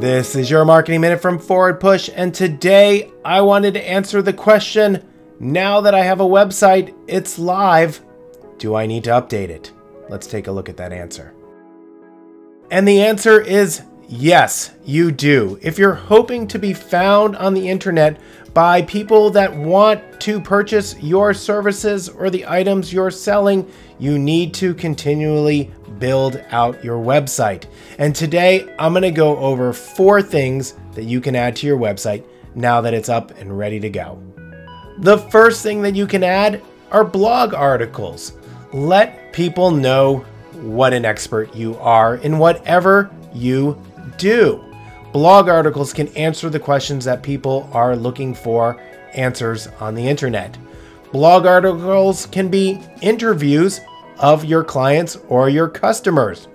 This is your Marketing Minute from Forward Push, and today I wanted to answer the question, now that I have a website, it's live, do I need to update it? Let's take a look at that answer. And the answer is yes, you do. If you're hoping to be found on the internet by people that want to purchase your services or the items you're selling, you need to continually build out your website. And today I'm going to go over 4 things that you can add to your website now that it's up and ready to go. The first thing that you can add are blog articles. Let people know what an expert you are in whatever you do. Blog articles can answer the questions that people are looking for answers on the internet. Blog articles can be interviews of your clients or your customers.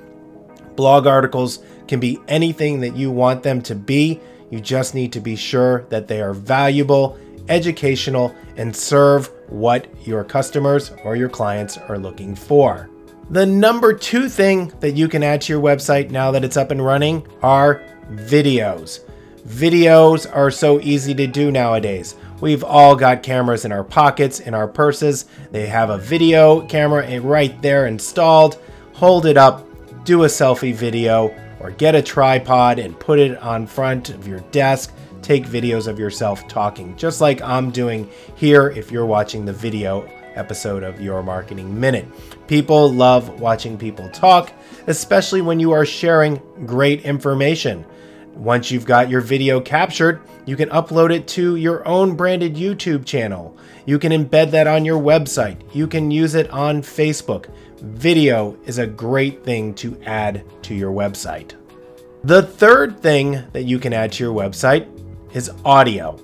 Blog articles can be anything that you want them to be. You just need to be sure that they are valuable, educational, and serve what your customers or your clients are looking for. The number 2 thing that you can add to your website now that it's up and running are videos. Videos are so easy to do nowadays. We've all got cameras in our pockets, in our purses. They have a video camera right there installed. Hold it up, do a selfie video, or get a tripod and put it on front of your desk. Take videos of yourself talking, just like I'm doing here if you're watching the video episode of your Marketing Minute. People love watching people talk, especially when you are sharing great information. Once you've got your video captured, you can upload it to your own branded YouTube channel. You can embed that on your website. You can use it on Facebook. Video is a great thing to add to your website. The third thing that you can add to your website is audio.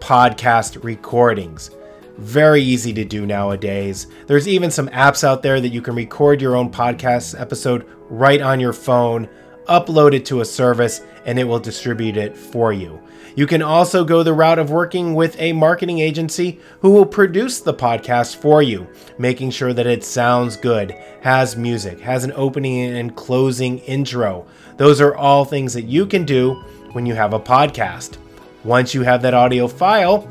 Podcast recordings. Very easy to do nowadays. There's even some apps out there that you can record your own podcast episode right on your phone, upload it to a service, and it will distribute it for you. You can also go the route of working with a marketing agency who will produce the podcast for you, making sure that it sounds good, has music, has an opening and closing intro. Those are all things that you can do when you have a podcast. Once you have that audio file,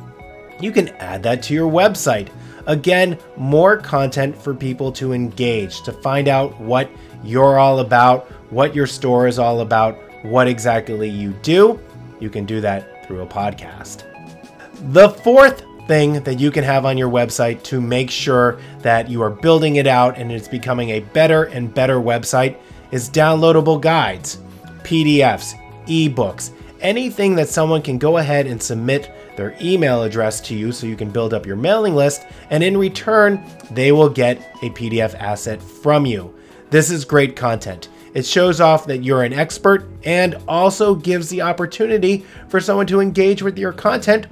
you can add that to your website. Again, more content for people to engage, to find out what you're all about, what your store is all about, what exactly you do. You can do that through a podcast. The fourth thing that you can have on your website to make sure that you are building it out and it's becoming a better and better website is downloadable guides, PDFs, ebooks, anything that someone can go ahead and submit their email address to you so you can build up your mailing list, and in return, they will get a PDF asset from you. This is great content. It shows off that you're an expert and also gives the opportunity for someone to engage with your content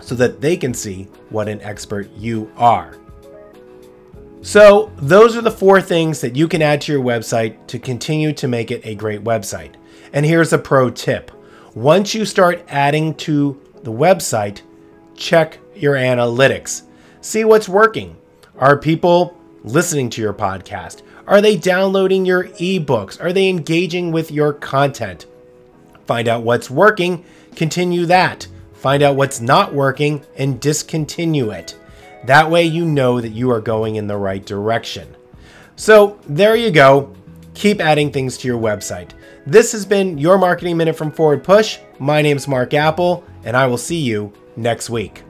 so that they can see what an expert you are. So those are the 4 things that you can add to your website to continue to make it a great website. And here's a pro tip. Once you start adding to the website, check your analytics. See what's working. Are people listening to your podcast? Are they downloading your ebooks? Are they engaging with your content? Find out what's working, continue that. Find out what's not working and discontinue it. That way you know that you are going in the right direction. So there you go. Keep adding things to your website. This has been your Marketing Minute from Forward Push. My name's Mark Apple, and I will see you next week.